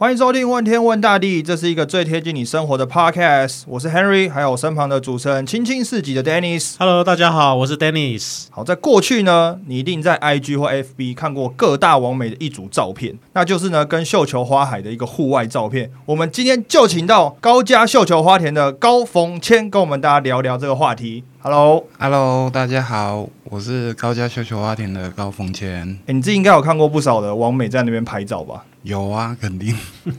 欢迎收听问天问大地，这是一个最贴近你生活的 podcast， 我是 Henry， 还有我身旁的主持人青青四己的 Dennis。 Hello， 大家好，我是 Dennis。 好，在过去呢，你一定在 IG 或 FB 看过各大网美的一组照片，那就是呢跟绣球花海的一个户外照片。我们今天就请到高家绣球花田的高逢谦跟我们大家聊聊这个话题。Hello， 大家好，我是高家绣球花田的高逢谦。你自己应该有看过不少的网美在那边拍照吧？有啊，肯定。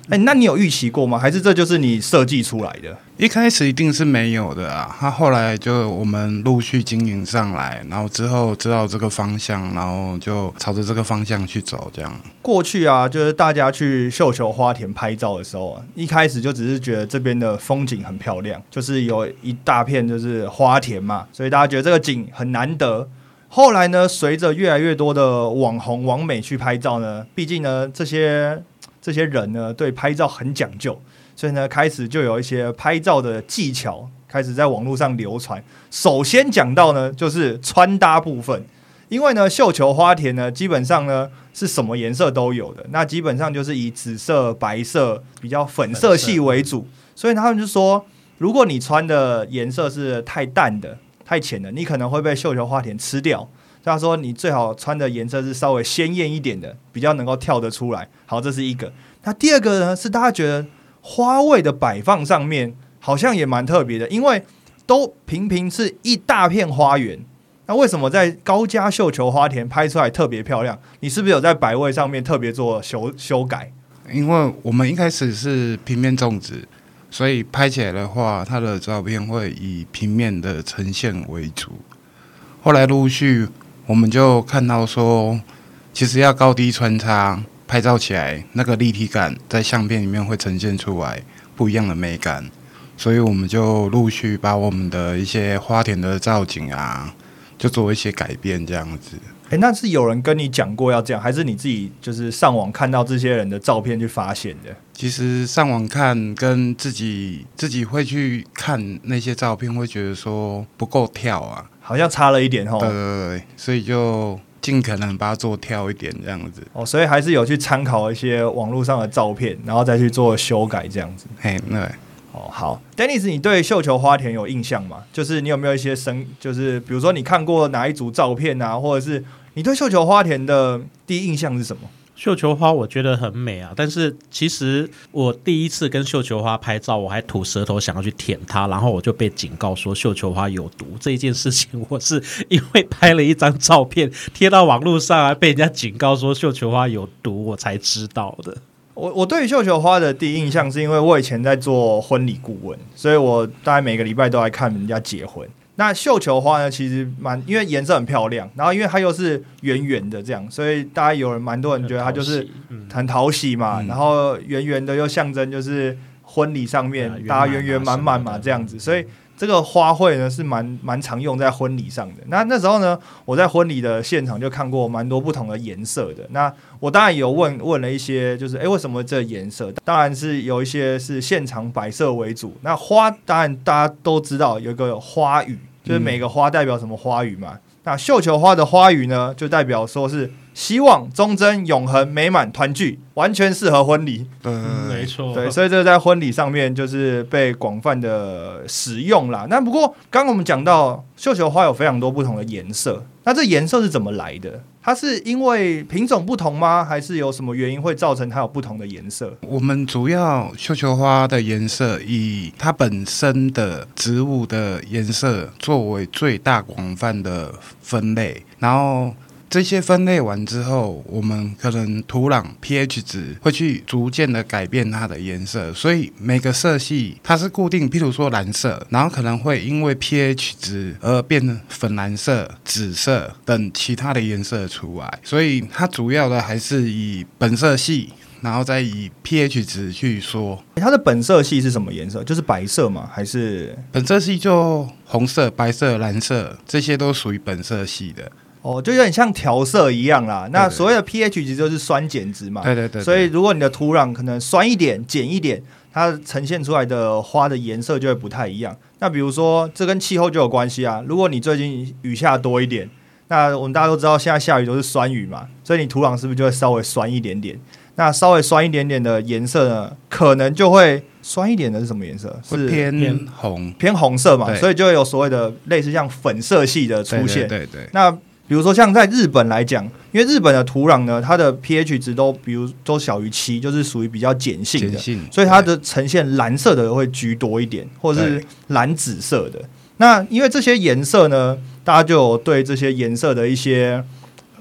那你有预期过吗？还是这就是你设计出来的？一开始一定是没有的啊，后来就我们陆续经营上来，然后之后知道这个方向，然后就朝着这个方向去走这样。过去啊，就是大家去绣球花田拍照的时候啊，一开始就只是觉得这边的风景很漂亮，就是有一大片就是花田嘛，所以大家觉得这个景很难得。后来呢，随着越来越多的网红网美去拍照呢，毕竟呢这些人呢对拍照很讲究，所以呢开始就有一些拍照的技巧开始在网络上流传。首先讲到呢就是穿搭部分，因为呢绣球花田呢基本上呢是什么颜色都有的，那基本上就是以紫色、白色、比较粉色系为主，所以他们就说如果你穿的颜色是太淡的、太浅了，你可能会被绣球花田吃掉。所以他说你最好穿的颜色是稍微鲜艳一点的，比较能够跳得出来。好，这是一个。那第二个呢，是大家觉得花卉的摆放上面好像也蛮特别的，因为都平平是一大片花园，那为什么在高家绣球花田拍出来特别漂亮？你是不是有在摆位上面特别做修改？因为我们一开始是平面种植，所以拍起来的话，它的照片会以平面的呈现为主。后来陆续我们就看到说，其实要高低穿插拍照起来，那个立体感在相片里面会呈现出来不一样的美感，所以我们就陆续把我们的一些花田的造景啊，就做一些改变这样子。那是有人跟你讲过要这样，还是你自己就是上网看到这些人的照片去发现的？其实上网看跟自己会去看那些照片，会觉得说不够跳啊，好像差了一点吼。对对对，所以就尽可能把它做跳一点这样子。哦，所以还是有去参考一些网络上的照片，然后再去做修改这样子。嘿，对。哦，好 ，Dennis， 你对绣球花田有印象吗？就是你有没有一些就是比如说你看过哪一组照片啊，或者是你对绣球花田的第一印象是什么？绣球花我觉得很美啊，但是其实我第一次跟绣球花拍照，我还吐舌头想要去舔它，然后我就被警告说绣球花有毒。这一件事情我是因为拍了一张照片贴到网络上，还被人家警告说绣球花有毒，我才知道的。我对于绣球花的第一印象是因为我以前在做婚礼顾问，所以我大概每个礼拜都来看人家结婚。那绣球花呢，其实因为颜色很漂亮，然后因为它又是圆圆的这样，所以大家蛮多人觉得它就是很讨喜嘛，然后圆圆的又象征就是婚礼上面大家圆圆满满嘛这样子，所以这个花卉呢是蛮常用在婚礼上的。那时候呢，我在婚礼的现场就看过蛮多不同的颜色的。那我当然有问了一些，就是为什么这颜色？当然是有一些是现场摆设为主。那花当然大家都知道有一个花语，就是每个花代表什么花语嘛。那绣球花的花语呢，就代表说是希望、忠贞、永恒、美满、团聚，完全适合婚礼。没错。对，所以这在婚礼上面就是被广泛的使用啦。那不过刚刚我们讲到绣球花有非常多不同的颜色，那这颜色是怎么来的？它是因为品种不同吗？还是有什么原因会造成它有不同的颜色？我们主要绣球花的颜色以它本身的植物的颜色作为最大广泛的分类，然后这些分类完之后，我们可能土壤 pH 值会去逐渐的改变它的颜色，所以每个色系它是固定，譬如说蓝色，然后可能会因为 pH 值而变成粉蓝色、紫色等其他的颜色出来，所以它主要的还是以本色系，然后再以 pH 值去说。它的本色系是什么颜色？就是白色吗？还是本色系就红色、白色、蓝色，这些都属于本色系的。哦，就有点像调色一样啦。那所谓的 pH 值就是酸碱值嘛。对对 对。所以如果你的土壤可能酸一点、碱一点，它呈现出来的花的颜色就会不太一样。那比如说，这跟气候就有关系啊。如果你最近雨下多一点，那我们大家都知道现在下雨都是酸雨嘛，所以你土壤是不是就会稍微酸一点点？那稍微酸一点点的颜色呢，可能就会酸一点的是什么颜色？是偏红，偏红色嘛，所以就会有所谓的类似像粉色系的出现。对对对对。那比如说像在日本来讲，因为日本的土壤呢，它的 pH 值都比如都小于7，就是属于比较碱性的，所以它的呈现蓝色的会居多一点，或是蓝紫色的。那因为这些颜色呢，大家就有对这些颜色的一些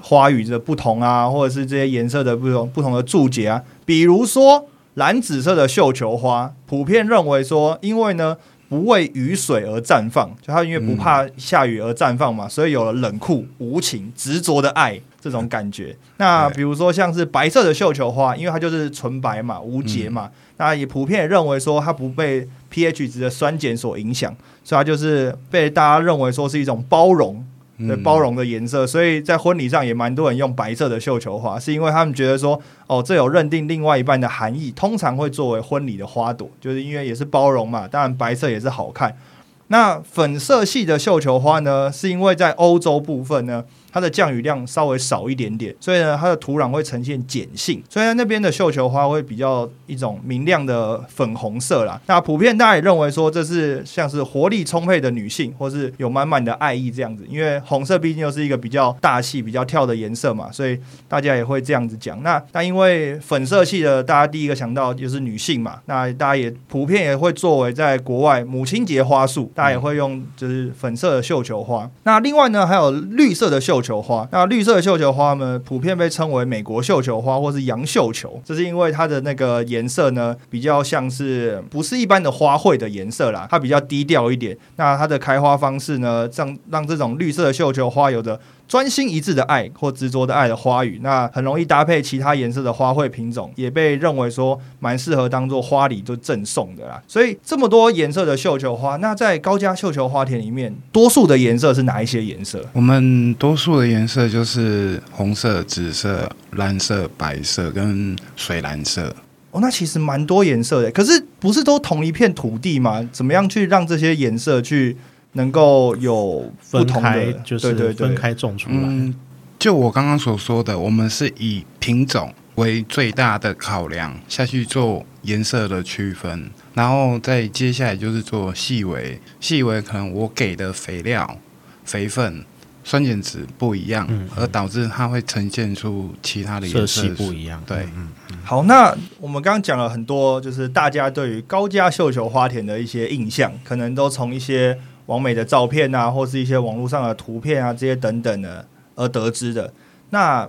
花语的不同啊，或者是这些颜色的不同的注解啊，比如说蓝紫色的绣球花，普遍认为说，因为呢不为雨水而绽放，就它因为不怕下雨而绽放嘛，所以有了冷酷、无情、执着的爱这种感觉。那比如说像是白色的绣球花，因为它就是纯白嘛，无节嘛，那也普遍也认为说它不被 pH 值的酸碱所影响，所以它就是被大家认为说是一种包容。对，包容的颜色，所以在婚礼上也蛮多人用白色的绣球花，是因为他们觉得说，哦，这有认定另外一半的含义，通常会作为婚礼的花朵，就是因为也是包容嘛，当然白色也是好看。那粉色系的绣球花呢，是因为在欧洲部分呢，它的降雨量稍微少一点点，所以呢，它的土壤会呈现碱性，所以在那边的绣球花会比较一种明亮的粉红色啦。那普遍大家也认为说，这是像是活力充沛的女性，或是有满满的爱意这样子，因为红色毕竟又是一个比较大气、比较跳的颜色嘛，所以大家也会这样子讲。那因为粉色系的，大家第一个想到就是女性嘛，那大家也普遍也会作为在国外母亲节花束，大家也会用就是粉色的绣球花。那另外呢，还有绿色的绣球花，那绿色的绣球花呢，普遍被称为美国绣球花或是洋绣球，这是因为它的那个颜色呢，比较像是不是一般的花卉的颜色啦，它比较低调一点。那它的开花方式呢，让这种绿色的绣球花有着专心一致的爱或执着的爱的花语，那很容易搭配其他颜色的花卉品种，也被认为说蛮适合当做花礼就赠送的啦。所以这么多颜色的绣球花，那在高家绣球花田里面，多数的颜色是哪一些颜色？我们多数的颜色就是红色、紫色、蓝色、白色跟水蓝色。哦，那其实蛮多颜色的，可是不是都同一片土地吗？怎么样去让这些颜色去？能够有不同的分开，就是分开种出来。对对对就我刚刚所说的，我们是以品种为最大的考量下去做颜色的区分，然后再接下来就是做细微。细微可能我给的肥料、肥分、酸碱值不一样，而导致它会呈现出其他的颜色系不一样。对，好，那我们刚刚讲了很多，就是大家对于高家绣球花田的一些印象，可能都从一些网美的照片啊，或是一些网络上的图片啊，这些等等的而得知的。那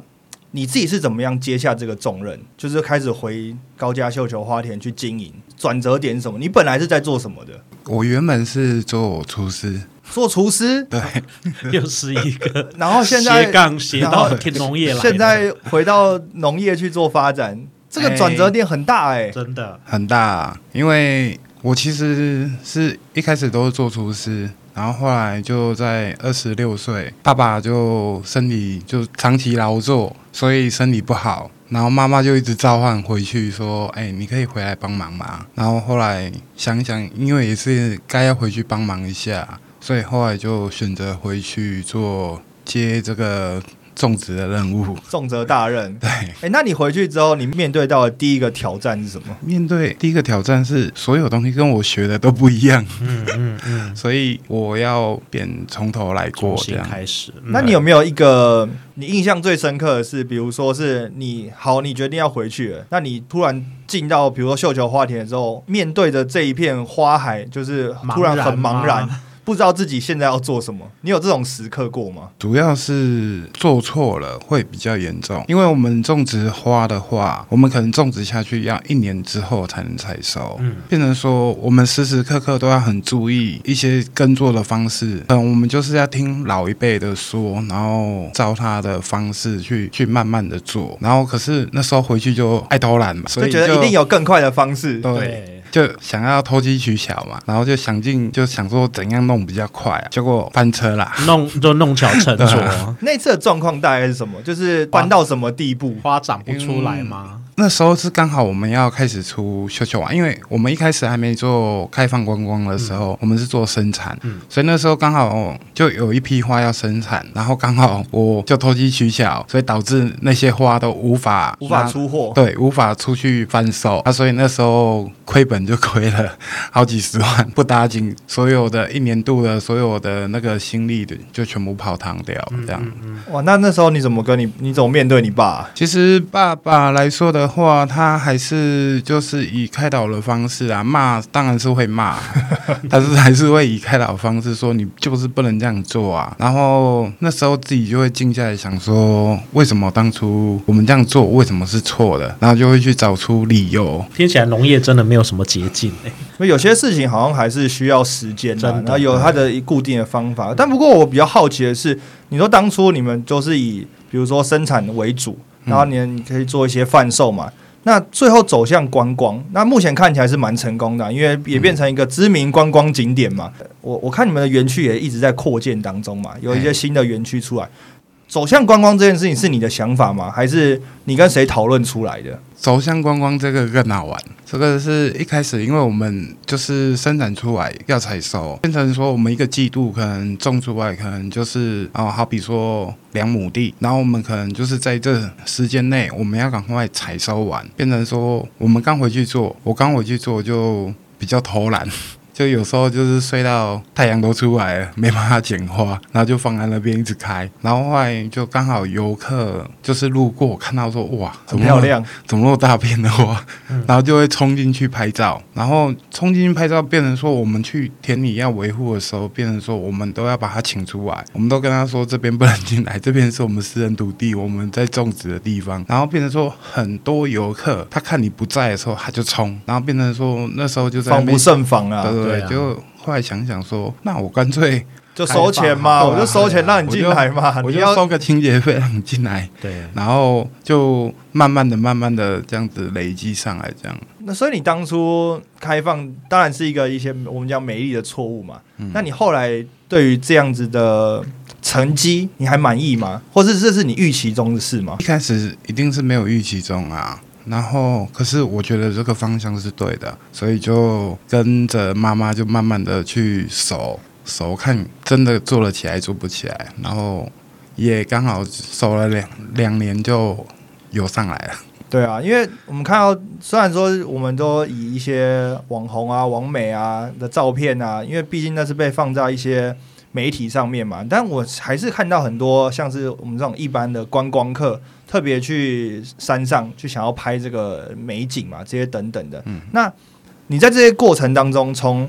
你自己是怎么样接下这个重任，就是开始回高家绣球花田去经营？转折点是什么？你本来是在做什么的？我原本是做厨师。做厨师，对，又是一个然后现在斜杠斜到农业来，现在回到农业去做发展，这个转折点很大欸，真的很大，因为我其实是一开始都是做厨师，然后后来就在26岁，爸爸就身体就长期劳作，所以身体不好，然后妈妈就一直召唤回去说，欸，你可以回来帮忙嘛。然后后来想想，因为也是该要回去帮忙一下，所以后来就选择回去做接这个种植的任务，重责大任。对，那你回去之后，你面对到的第一个挑战是什么？面对第一个挑战是所有东西跟我学的都不一样，所以我要变从头来过，重新开始。那你有没有一个你印象最深刻的是，比如说是你决定要回去了，那你突然进到比如说绣球花田的时候，面对着这一片花海，就是突然很茫然，不知道自己现在要做什么，你有这种时刻过吗？主要是做错了会比较严重，因为我们种植花的话，我们可能种植下去要1年之后才能采收，变成说我们时时刻刻都要很注意一些耕作的方式，我们就是要听老一辈的说，然后照他的方式去慢慢的做，然后可是那时候回去就爱偷懒嘛，所以就觉得一定有更快的方式，对，就想要投机取巧嘛，然后就想说怎样弄比较快啊，结果翻车啦，弄巧成拙。那次的状况大概是什么？就是翻到什么地步？花长不出来吗？那时候是刚好我们要开始出秀秀网，因为我们一开始还没做开放观光的时候，我们是做生产，所以那时候刚好就有一批花要生产，然后刚好我就投机取巧，所以导致那些花都无法出货，对，无法出去贩售啊，所以那时候亏本就亏了好几十万，不打紧，所有的一年度的所有的那个心力就全部泡汤掉，这样。哇，那时候你怎么面对你爸？其实爸爸来说的话，他还是就是以开导的方式啊，骂当然是会骂但是还是会以开导的方式说你就是不能这样做啊。然后那时候自己就会静下来想说，为什么当初我们这样做为什么是错的，然后就会去找出理由。听起来农业真的没有什么捷径，有些事情好像还是需要时间的，然后有它的固定的方法。但不过我比较好奇的是，你说当初你们就是以比如说生产为主，然后你可以做一些贩售嘛，那最后走向观光，那目前看起来是蛮成功的啊，因为也变成一个知名观光景点嘛。我看你们的园区也一直在扩建当中嘛，有一些新的园区出来。走向观光这件事情是你的想法吗？还是你跟谁讨论出来的？走向观光这个更好玩，这个是一开始因为我们就是生产出来要采收，变成说我们一个季度可能种出来可能就是好比说2亩地，然后我们可能就是在这时间内我们要赶快采收完，变成说我们刚回去做，我刚回去做就比较偷懒就有时候就是睡到太阳都出来了，没办法剪花，然后就放在那边一直开。然后后来就刚好游客就是路过看到说哇，很漂亮，怎么那么大片的花，然后就会冲进去拍照。然后冲进去拍照，变成说我们去田里要维护的时候，变成说我们都要把它请出来，我们都跟他说这边不能进来，这边是我们私人土地，我们在种植的地方。然后变成说很多游客他看你不在的时候他就冲，然后变成说那时候就在那边防不胜防啊。对，就后来想想说，那我干脆就收钱嘛，我就收钱让你进来嘛，我就收个清洁费让你进来，对，然后就慢慢的这样子累积上来，这样。那所以你当初开放当然是一些我们讲美丽的错误嘛，那你后来对于这样子的成绩你还满意吗？或是这是你预期中的事吗？一开始一定是没有预期中啊。然后可是我觉得这个方向是对的，所以就跟着妈妈就慢慢的去熟看真的做了起来做不起来，然后也刚好熟了两年就游上来了。对啊，因为我们看到虽然说我们都以一些网红啊网美啊的照片啊，因为毕竟那是被放在一些媒体上面嘛，但我还是看到很多像是我们这种一般的观光客特别去山上去想要拍这个美景嘛，这些等等的。那你在这些过程当中，从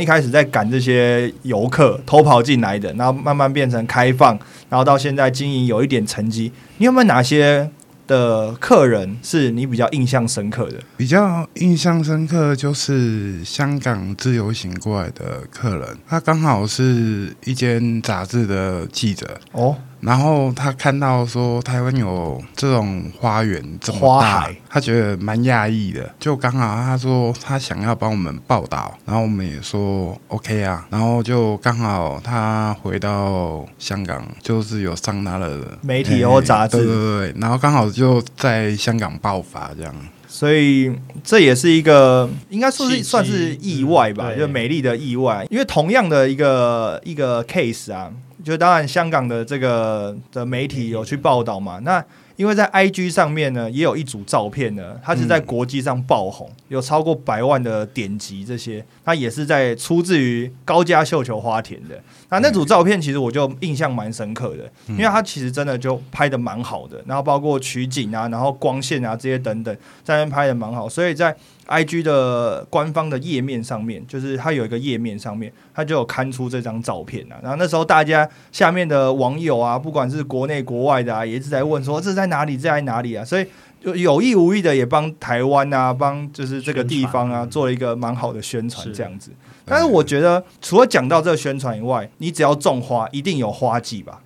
一开始在赶这些游客偷跑进来的，然后慢慢变成开放，然后到现在经营有一点成绩，你有没有哪些的客人是你比较印象深刻的？比较印象深刻就是香港自由行过来的客人，他刚好是一间杂志的记者哦，然后他看到说台湾有这种花园这么大，花海，他觉得蛮讶异的，就刚好他说他想要帮我们报道，然后我们也说 OK 啊，然后就刚好他回到香港就是有上他的媒体或杂志，对，然后刚好就在香港爆发这样。所以这也是一个应该说是算是意外吧，就美丽的意外。因为同样的一个 case 啊，就当然香港的这个的媒体有去报道嘛，那因为在 IG 上面呢也有一组照片呢，它是在国际上爆红，有超过100万的点击，这些它也是在出自于高家绣球花田的。那组照片其实我就印象蛮深刻的，因为它其实真的就拍得蛮好的，然后包括取景啊，然后光线啊这些等等，在那边拍得蛮好。所以在 IG 的官方的页面上面，就是它有一个页面上面它就有刊出这张照片啊，然后那时候大家下面的网友啊，不管是国内国外的啊，也一直在问说这是在哪里，在哪里啊？所以有意无意的也帮台湾啊，帮就是这个地方啊，做了一个蛮好的宣传这样子。但是我觉得，除了讲到这个宣传以外，你只要种花，一定有花季吧？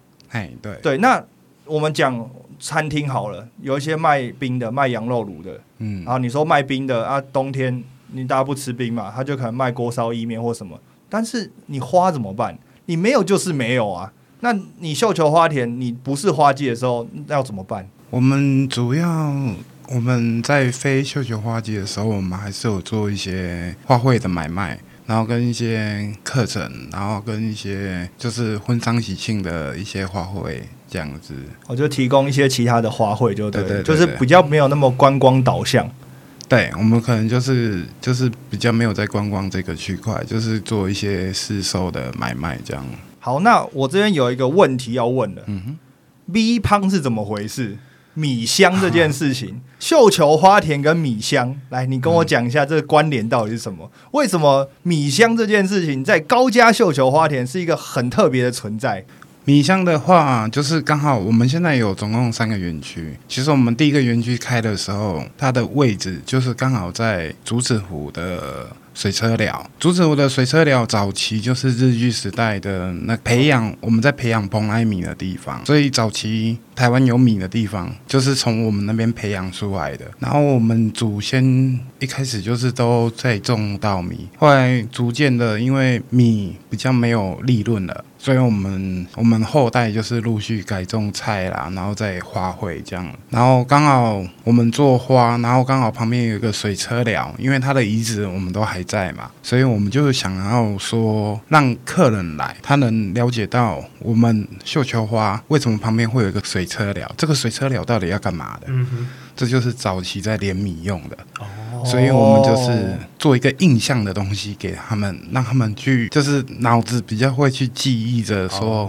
对。那我们讲餐厅好了，有一些卖冰的、卖羊肉炉的，然后你说卖冰的啊，冬天你大家不吃冰嘛，他就可能卖锅烧意面或什么。但是你花怎么办？你没有就是没有啊。那你绣球花田，你不是花季的时候，那要怎么办？我们主要我们在非绣球花季的时候，我们还是有做一些花卉的买卖，然后跟一些课程，然后跟一些就是婚丧喜庆的一些花卉这样子。我就提供一些其他的花卉就 对，就是比较没有那么观光导向。对，我们可能就是比较没有在观光这个区块，就是做一些市售的买卖这样。好，那我这边有一个问题要问了，米香是怎么回事？米香这件事情，绣球花田跟米香，来，你跟我讲一下这个关联到底是什么？为什么米香这件事情在高家绣球花田是一个很特别的存在？米香的话，就是刚好我们现在有总共3个园区。其实我们第一个园区开的时候，它的位置就是刚好在竹子湖的水车寮。竹子湖的水车寮早期就是日据时代的那培养，我们在培养蓬莱米的地方。所以早期台湾有米的地方，就是从我们那边培养出来的。然后我们祖先一开始就是都在种稻米，后来逐渐的因为米比较没有利润了。所以我们后代就是陆续改种菜啦，然后再花卉这样。然后刚好我们做花，然后刚好旁边有一个水车寮，因为它的遗址我们都还在嘛，所以我们就想要说让客人来，他能了解到我们绣球花为什么旁边会有一个水车寮，这个水车寮到底要干嘛的。这就是早期在碾米用的。所以我们就是做一个印象的东西给他们，让他们去就是脑子比较会去记忆着说，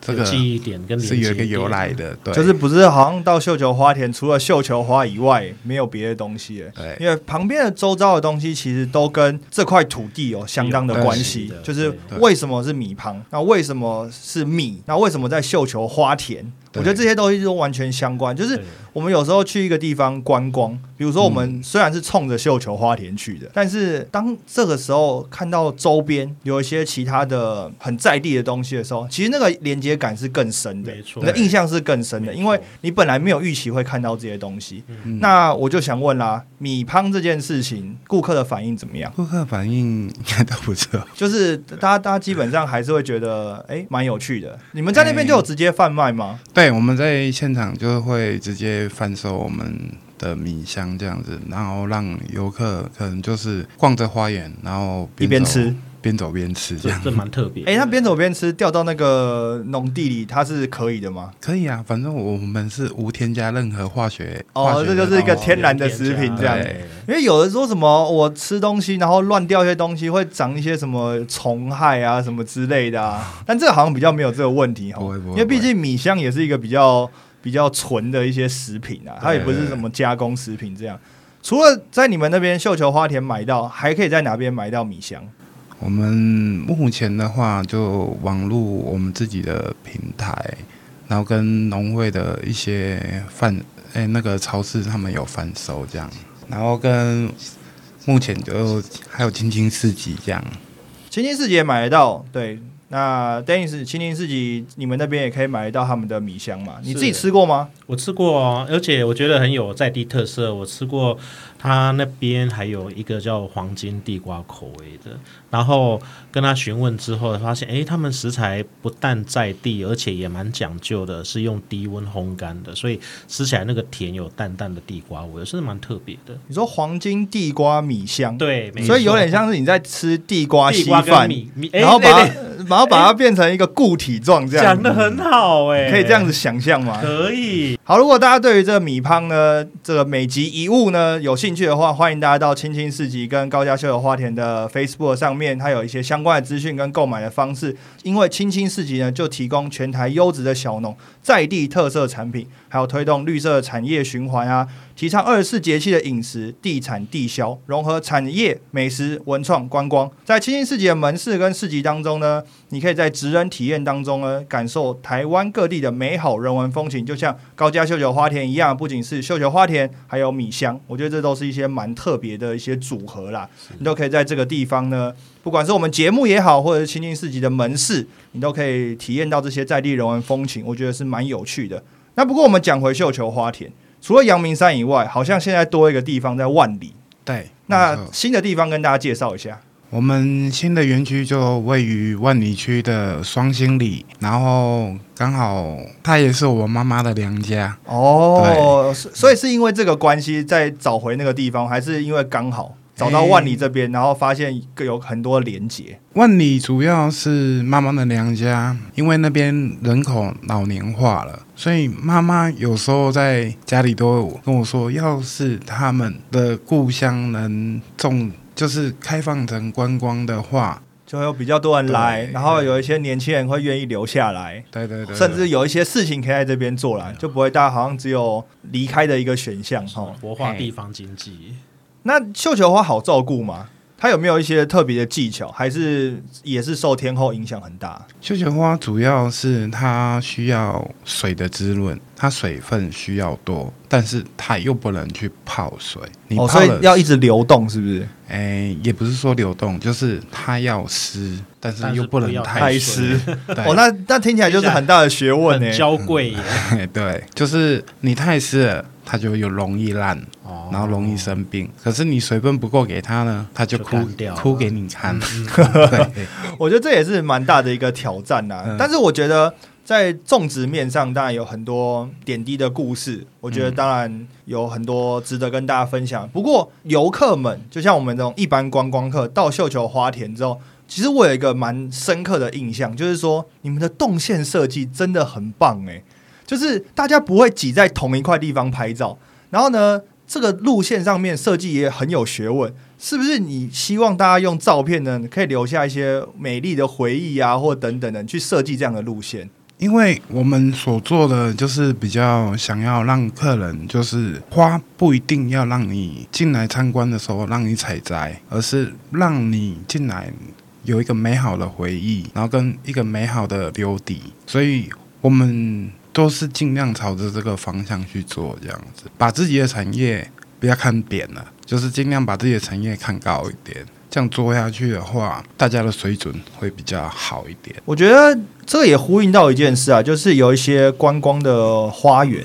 这个记忆点跟是有一个由来的。对，就是不是好像到绣球花田除了绣球花以外没有别的东西。对，因为旁边的周遭的东西其实都跟这块土地有相当的关系，就是为什么是米香，那为什么是米，那为什么在绣球花田，我觉得这些东西都完全相关。就是我们有时候去一个地方观光，比如说我们虽然是冲着绣球花田去的，但是当这个时候看到周边有一些其他的很在地的东西的时候，其实那个连接感是更深的，你的印象是更深的，因为你本来没有预期会看到这些东西。那我就想问啦，米香这件事情顾客的反应怎么样？顾客反应应该都不错，就是大家基本上还是会觉得蛮有趣的。你们在那边就有直接贩卖吗？对，我们在现场就会直接贩售我们的米香这样子，然后让游客可能就是逛着花园，然后一边吃边走边吃这样。这蛮特别。那边走边吃掉到那个农地里，它是可以的吗？可以啊，反正我们是无添加任何化学这就是一个天然的食品这样。因为有人说什么我吃东西然后乱掉一些东西会长一些什么虫害啊什么之类的啊，但这个好像比较没有这个问题。因为毕竟米香也是一个比较纯的一些食品啊，它也不是什么加工食品这样。除了在你们那边绣球花田买到，还可以在哪边买到米香？我们目前的话就网路我们自己的平台，然后跟农会的一些那个超市他们有贩售这样，然后跟目前就还有青青市集这样。青青市集也买得到。对，那 Dennis 青青市集你们那边也可以买到他们的米香嘛？你自己吃过吗？我吃过，而且我觉得很有在地特色。我吃过他那边还有一个叫黄金地瓜口味的，然后跟他询问之后发现他们食材不但在地，而且也蛮讲究的，是用低温烘干的，所以吃起来那个甜有淡淡的地瓜味，是蛮特别的。你说黄金地瓜米香？对，没错，所以有点像是你在吃地瓜稀饭，然后把它变成一个固体状这样。讲得很好。可以这样子想象吗？可以。好，如果大家对于这个米香呢，这个美籍遗物呢有兴趣的话，欢迎大家到青青市集跟高家绣球花田的 Facebook 上面，它有一些相关的资讯跟购买的方式。因为青青市集呢就提供全台优质的小农在地特色产品，还有推动绿色产业循环啊，提倡24节气的饮食地产地消，融合产业美食文创观光。在青青市集的门市跟市集当中呢，你可以在职人体验当中呢感受台湾各地的美好人文风情，就像高家绣球花田一样，不仅是绣球花田还有米香，我觉得这都是一些蛮特别的一些组合啦。你都可以在这个地方呢，不管是我们节目也好，或者是青青市集的门市，你都可以体验到这些在地人文风情，我觉得是蛮有趣的。那不过我们讲回绣球花田，除了阳明山以外，好像现在多一个地方在万里。对，那新的地方跟大家介绍一下。我们新的园区就位于万里区的双兴里，然后刚好它也是我妈妈的娘家哦，所以是因为这个关系再找回那个地方，还是因为刚好找到万里这边，然后发现有很多连结？万里主要是妈妈的娘家，因为那边人口老年化了，所以妈妈有时候在家里都跟我说，要是他们的故乡能就是开放成观光的话，就有比较多人来，然后有一些年轻人会愿意留下来，对对 对，甚至有一些事情可以在这边做了，就不会大家好像只有离开的一个选项，活化地方经济。那绣球花好照顾吗？它有没有一些特别的技巧，还是也是受天候影响很大？绣球花主要是它需要水的滋润，它水分需要多，但是它又不能去泡水，你泡了，所以要一直流动，是不是？也不是说流动，就是它要湿，但是又不能太湿。哦，那听起来就是很大的学问，很娇贵耶。对，就是你太湿了，它就又容易烂，然后容易生病。可是你水分不够给它呢，它就哭给你看。我觉得这也是蛮大的一个挑战啦。但是我觉得在种植面上，当然有很多点滴的故事，我觉得当然有很多值得跟大家分享。不过游客们，就像我们这种一般观光客，到绣球花田之后，其实我有一个蛮深刻的印象，就是说你们的动线设计真的很棒耶。就是大家不会挤在同一块地方拍照，然后呢，这个路线上面设计也很有学问，是不是？你希望大家用照片呢，可以留下一些美丽的回忆啊，或等等的去设计这样的路线。因为我们所做的就是比较想要让客人，就是花不一定要让你进来参观的时候让你采摘，而是让你进来有一个美好的回忆，然后跟一个美好的留底，所以我们都是尽量朝着这个方向去做，这样子把自己的产业不要看扁了，就是尽量把自己的产业看高一点。这样做下去的话，大家的水准会比较好一点。我觉得这个也呼应到一件事啊，就是有一些观光的花园，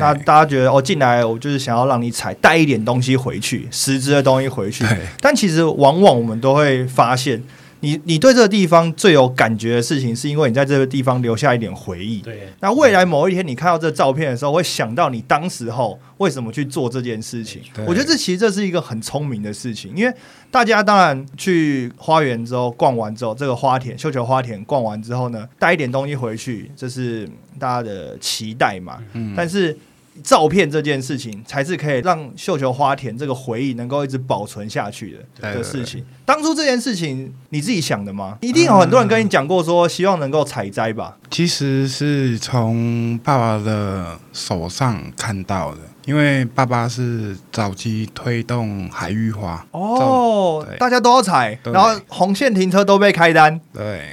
那大家觉得进来我就是想要让你采，带一点东西回去，实质的东西回去。但其实往往我们都会发现，你对这个地方最有感觉的事情，是因为你在这个地方留下一点回忆。对，那未来某一天你看到这照片的时候，会想到你当时候为什么去做这件事情。我觉得这其实是一个很聪明的事情，因为大家当然去花园之后逛完之后，这个花田绣球花田逛完之后呢，带一点东西回去，这是大家的期待嘛。但是照片这件事情才是可以让绣球花田这个回忆能够一直保存下去的事情。当初这件事情你自己想的吗？一定有很多人跟你讲过说希望能够采摘吧。其实是从爸爸的手上看到的，因为爸爸是早期推动海芋花哦，大家都要采，然后红线停车都被开单，对，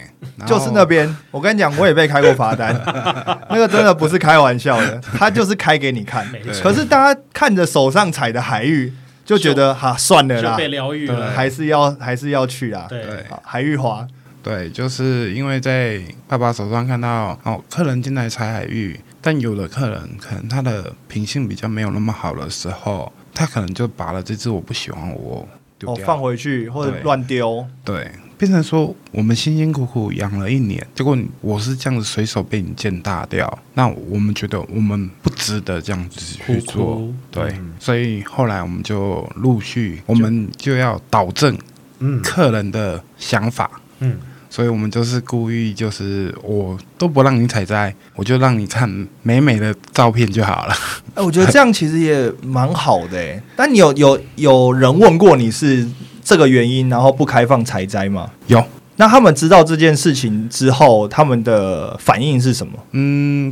就是那边我跟你讲，我也被开过罚单，那个真的不是开玩笑的，他就是开给你看。可是大家看着手上采的海芋，就觉得哈算了啦，就被疗愈了，还是要去啊，对，海芋花。对，就是因为在爸爸手上看到客人进来采海芋，但有的客人可能他的品性比较没有那么好的时候，他可能就拔了这只我不喜欢我丢掉，放回去或者乱丢， 对，变成说我们辛辛苦苦养了一年，结果我是这样子随手被你践踏掉，那我们觉得我们不值得这样子去做。对，所以后来我们就陆续我们就要导正客人的想法。所以我们就是故意，就是我都不让你采摘，我就让你看美美的照片就好了。我觉得这样其实也蛮好的耶。但你有人问过你是这个原因然后不开放采摘吗？有。那他们知道这件事情之后，他们的反应是什么？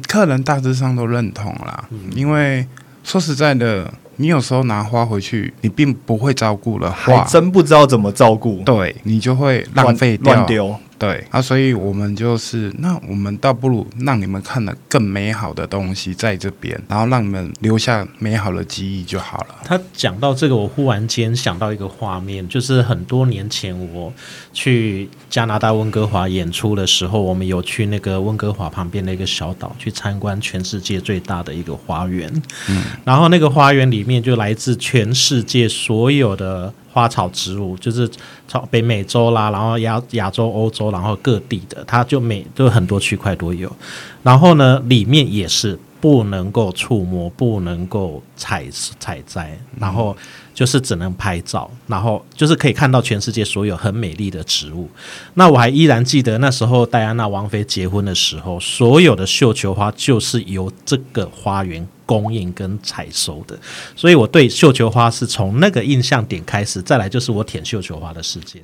客人大致上都认同啦。因为说实在的，你有时候拿花回去，你并不会照顾的话，还真不知道怎么照顾，对，你就会浪费掉，乱丢。对啊，所以我们就是，那我们倒不如让你们看了更美好的东西在这边，然后让你们留下美好的记忆就好了。他讲到这个，我忽然间想到一个画面，就是很多年前我去加拿大温哥华演出的时候，我们有去那个温哥华旁边的一个小岛去参观全世界最大的一个花园，然后那个花园里面就来自全世界所有的花草植物，就是北美洲啦，然后亚洲欧洲，然后各地的，它就很多区块都有。然后呢里面也是不能够触摸，不能够采摘，然后就是只能拍照，然后就是可以看到全世界所有很美丽的植物。那我还依然记得那时候戴安娜王妃结婚的时候，所有的绣球花就是由这个花园供应跟采收的，所以我对绣球花是从那个印象点开始。再来就是我舔绣球花的事件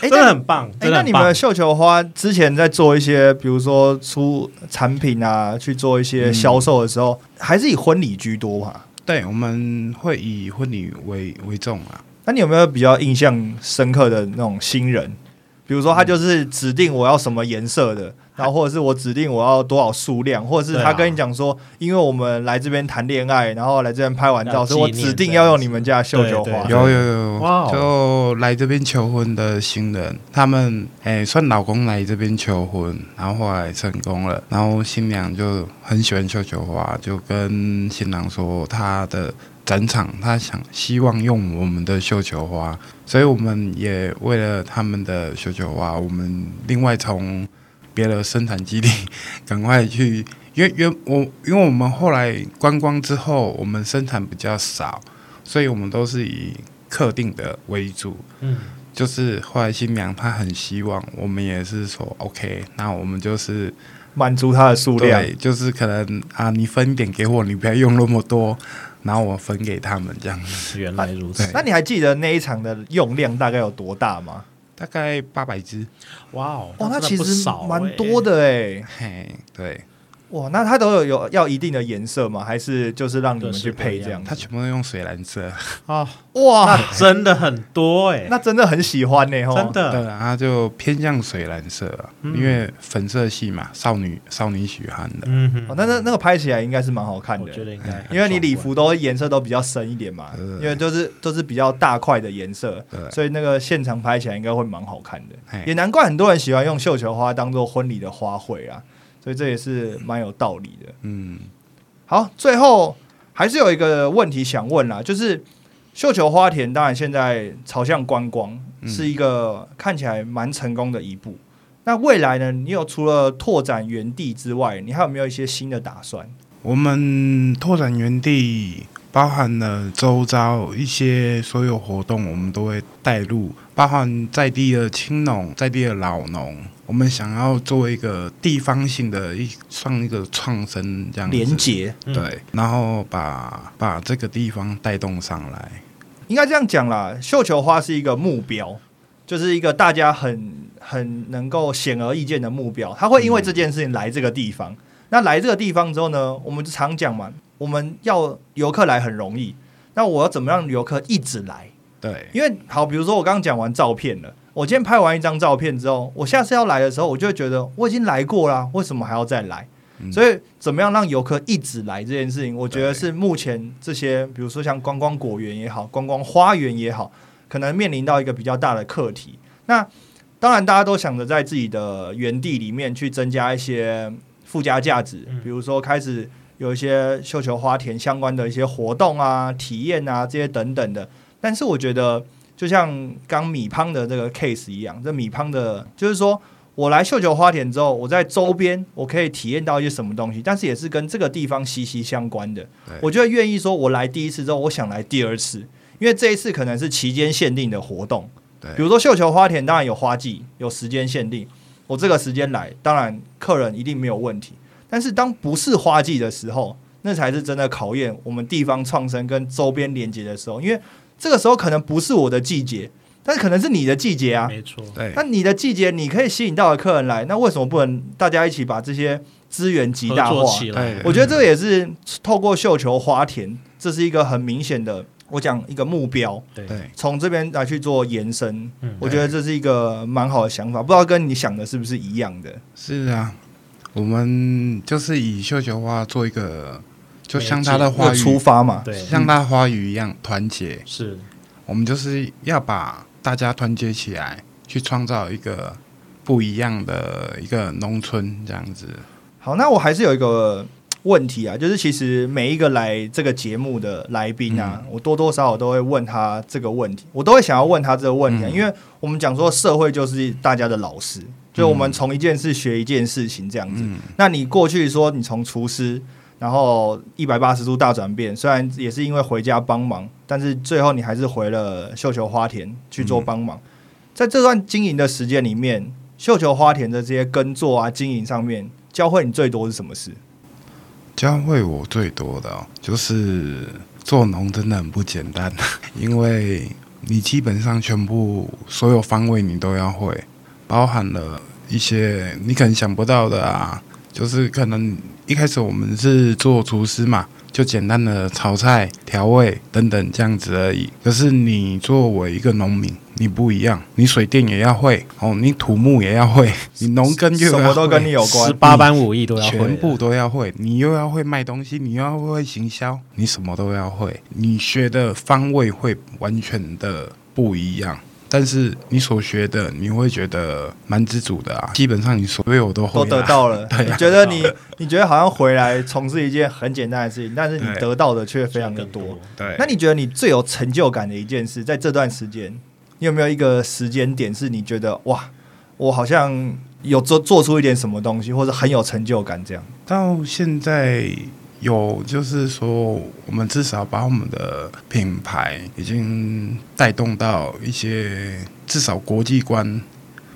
真的很棒。那你们绣球花之前在做一些比如说出产品啊，去做一些销售的时候，还是以婚礼居多吧？对，我们会以婚礼 为重啊。那你有没有比较印象深刻的那种新人，比如说他就是指定我要什么颜色的，然后或者是我指定我要多少数量，或者是他跟你讲说、因为我们来这边谈恋爱，然后来这边拍完照，所以我指定要用你们家的绣球花。有、wow、就来这边求婚的新人，他们算老公来这边求婚，然后后来成功了，然后新娘就很喜欢绣球花，就跟新郎说他的展场他希望用我们的绣球花，所以我们也为了他们的绣球花，我们另外从别的生产基地赶快去，因为我们后来观光之后，我们生产比较少，所以我们都是以客定的为主。就是后来新娘她很希望，我们也是说 OK， 那我们就是满足她的数量。对，就是可能啊，你分一点给我，你不要用那么多，然后我分给他们这样子。原来如此。那你还记得那一场的用量大概有多大吗？大概800只。哇、wow, 哦，那其实蛮多的对，哇，那它都有要一定的颜色吗？还是就是让你们去配这样子？它全部都用水蓝色啊！哇，那真的很多那真的很喜欢真的。对，它就偏向水蓝色因为粉色系嘛，少女喜欢的。那个拍起来应该是蛮好看的，我觉得应该因为你礼服都颜色都比较深一点嘛，因为就是比较大块的颜色，所以那个现场拍起来应该会蛮好看的。也难怪很多人喜欢用绣球花当做婚礼的花卉啊。所以这也是蛮有道理的。好，最后还是有一个问题想问啦，就是绣球花田当然现在朝向观光，是一个看起来蛮成功的一步。那未来呢，你有除了拓展园地之外，你还有没有一些新的打算？我们拓展园地包含了周遭一些所有活动，我们都会带入，包含在地的青农、在地的老农。我们想要做一个地方性的上一个创生这样子连结，对，然后把这个地方带动上来，应该这样讲啦。绣球花是一个目标，就是一个大家很能够显而易见的目标，他会因为这件事情来这个地方。那来这个地方之后呢，我们就常讲嘛，我们要游客来很容易，那我要怎么让游客一直来？对，因为好，比如说我刚刚讲完照片了。我今天拍完一张照片之后，我下次要来的时候，我就会觉得我已经来过啦，为什么还要再来？所以怎么样让游客一直来这件事情，我觉得是目前这些比如说像观光果园也好，观光花园也好，可能面临到一个比较大的课题。那当然大家都想着在自己的园地里面去增加一些附加价值，比如说开始有一些绣球花田相关的一些活动啊、体验啊这些等等的。但是我觉得就像刚米胖的这个 case 一样，这米胖的就是说我来绣球花田之后，我在周边我可以体验到一些什么东西，但是也是跟这个地方息息相关的。我就愿意说我来第一次之后，我想来第二次，因为这一次可能是期间限定的活动。比如说绣球花田当然有花季，有时间限定，我这个时间来当然客人一定没有问题，但是当不是花季的时候，那才是真的考验我们地方创生跟周边连结的时候。因为这个时候可能不是我的季节，但是可能是你的季节啊，没错。那你的季节你可以吸引到的客人来，那为什么不能大家一起把这些资源极大化？我觉得这个也是透过绣球花田，这是一个很明显的，我讲一个目标，对，从这边来去做延伸，我觉得这是一个蛮好的想法。不知道跟你想的是不是一样的？是啊，我们就是以绣球花做一个。就像他的花语出发嘛，像他花语一样团结。是，我们就是要把大家团结起来，去创造一个不一样的一个农村这样子。好，那我还是有一个问题啊，就是其实每一个来这个节目的来宾啊，我多多少少都会问他这个问题，我都会想要问他这个问题啊，因为我们讲说社会就是大家的老师，就我们从一件事学一件事情这样子。那你过去说你从厨师，然后180度大转变，虽然也是因为回家帮忙，但是最后你还是回了绣球花田去做帮忙。在这段经营的时间里面，绣球花田的这些耕作啊、经营上面，教会你最多是什么事？教会我最多的就是做农真的很不简单，因为你基本上全部所有方位你都要会，包含了一些你可能想不到的啊，就是可能一开始我们是做厨师嘛，就简单的炒菜、调味等等这样子而已。可是你作为一个农民，你不一样，你水电也要会哦，你土木也要会，你农耕又要会，什么都跟你有关，18般武艺都要会，全部都要会。你又要会卖东西，你又要会行销，你什么都要会。你学的方位会完全的不一样，但是你所学的，你会觉得蛮知足的啊。基本上你所有都会、啊、都得到了，对、啊，你觉得好像回来从事一件很简单的事情，但是你得到的却非常的多。对，那你觉得你最有成就感的一件事，在这段时间，你有没有一个时间点是你觉得哇，我好像有做出一点什么东西，或者很有成就感这样？到现在有，就是说我们至少把我们的品牌已经带动到一些至少国际观，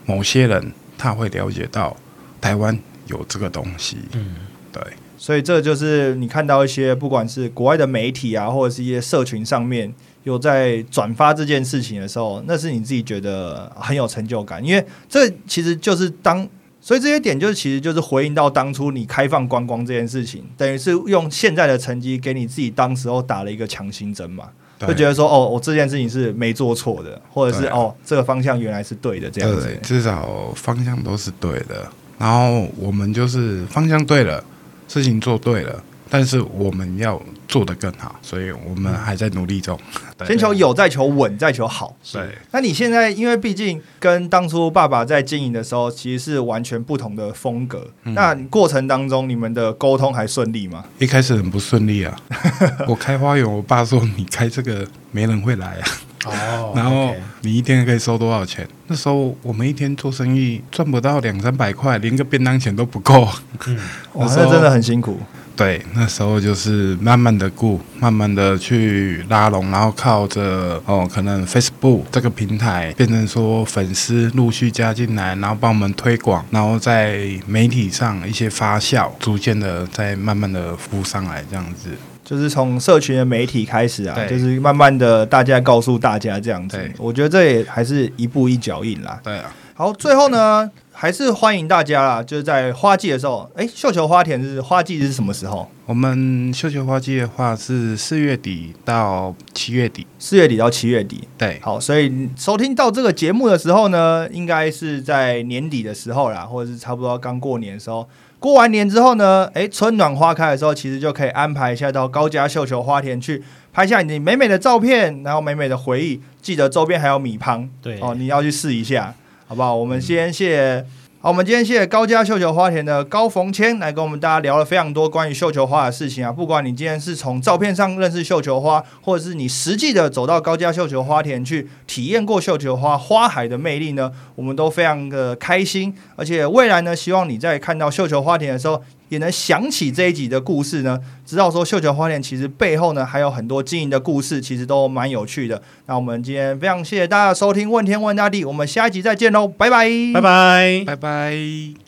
某些人他会了解到台湾有这个东西。嗯，对，所以这就是你看到一些不管是国外的媒体啊，或者是一些社群上面有在转发这件事情的时候，那是你自己觉得很有成就感，因为这其实就是当。所以这些点就是，其实就是回应到当初你开放观光这件事情，等于是用现在的成绩给你自己当时候打了一个强心针嘛，就觉得说哦，我这件事情是没做错的，或者是哦，这个方向原来是对的这样子。对，至少方向都是对的。然后我们就是方向对了，事情做对了，但是我们要做得更好，所以我们还在努力中。先求有，再求稳，再求好。对，那你现在因为毕竟跟当初爸爸在经营的时候，其实是完全不同的风格。那过程当中，你们的沟通还顺利吗？一开始很不顺利啊，我开花园，我爸说你开这个没人会来啊。哦，然后你一天可以收多少钱？那时候我们一天做生意赚不到200-300块，连个便当钱都不够。嗯，哇，那真的很辛苦。对，那时候就是慢慢的顾，慢慢的去拉拢，然后靠着可能 Facebook 这个平台变成说粉丝陆续加进来，然后帮我们推广，然后在媒体上一些发酵，逐渐的再慢慢的浮上来这样子。就是从社群的媒体开始啊，就是慢慢的大家告诉大家这样子。我觉得这也还是一步一脚印啦。对啊。好，最后呢，还是欢迎大家啦，就是在花季的时候，哎，绣球花田是花季是什么时候？我们绣球花季的话是4月底到7月底，4月底到7月底。对，好，所以收听到这个节目的时候呢，应该是在年底的时候啦，或者是差不多刚过年的时候。过完年之后呢，哎，春暖花开的时候，其实就可以安排一下到高家绣球花田去。拍下你美美的照片，然后美美的回忆。记得周边还有米香，对哦，你要去试一下。好不好？我们先谢谢高家绣球花田的高逢谦来跟我们大家聊了非常多关于绣球花的事情啊。不管你今天是从照片上认识绣球花，或者是你实际的走到高家绣球花田去体验过绣球花花海的魅力呢，我们都非常的开心。而且未来呢，希望你在看到绣球花田的时候，也能想起这一集的故事呢，知道说绣球花田其实背后呢还有很多经营的故事，其实都蛮有趣的。那我们今天非常谢谢大家收听问天问大地，我们下一集再见咯，拜拜拜拜拜拜。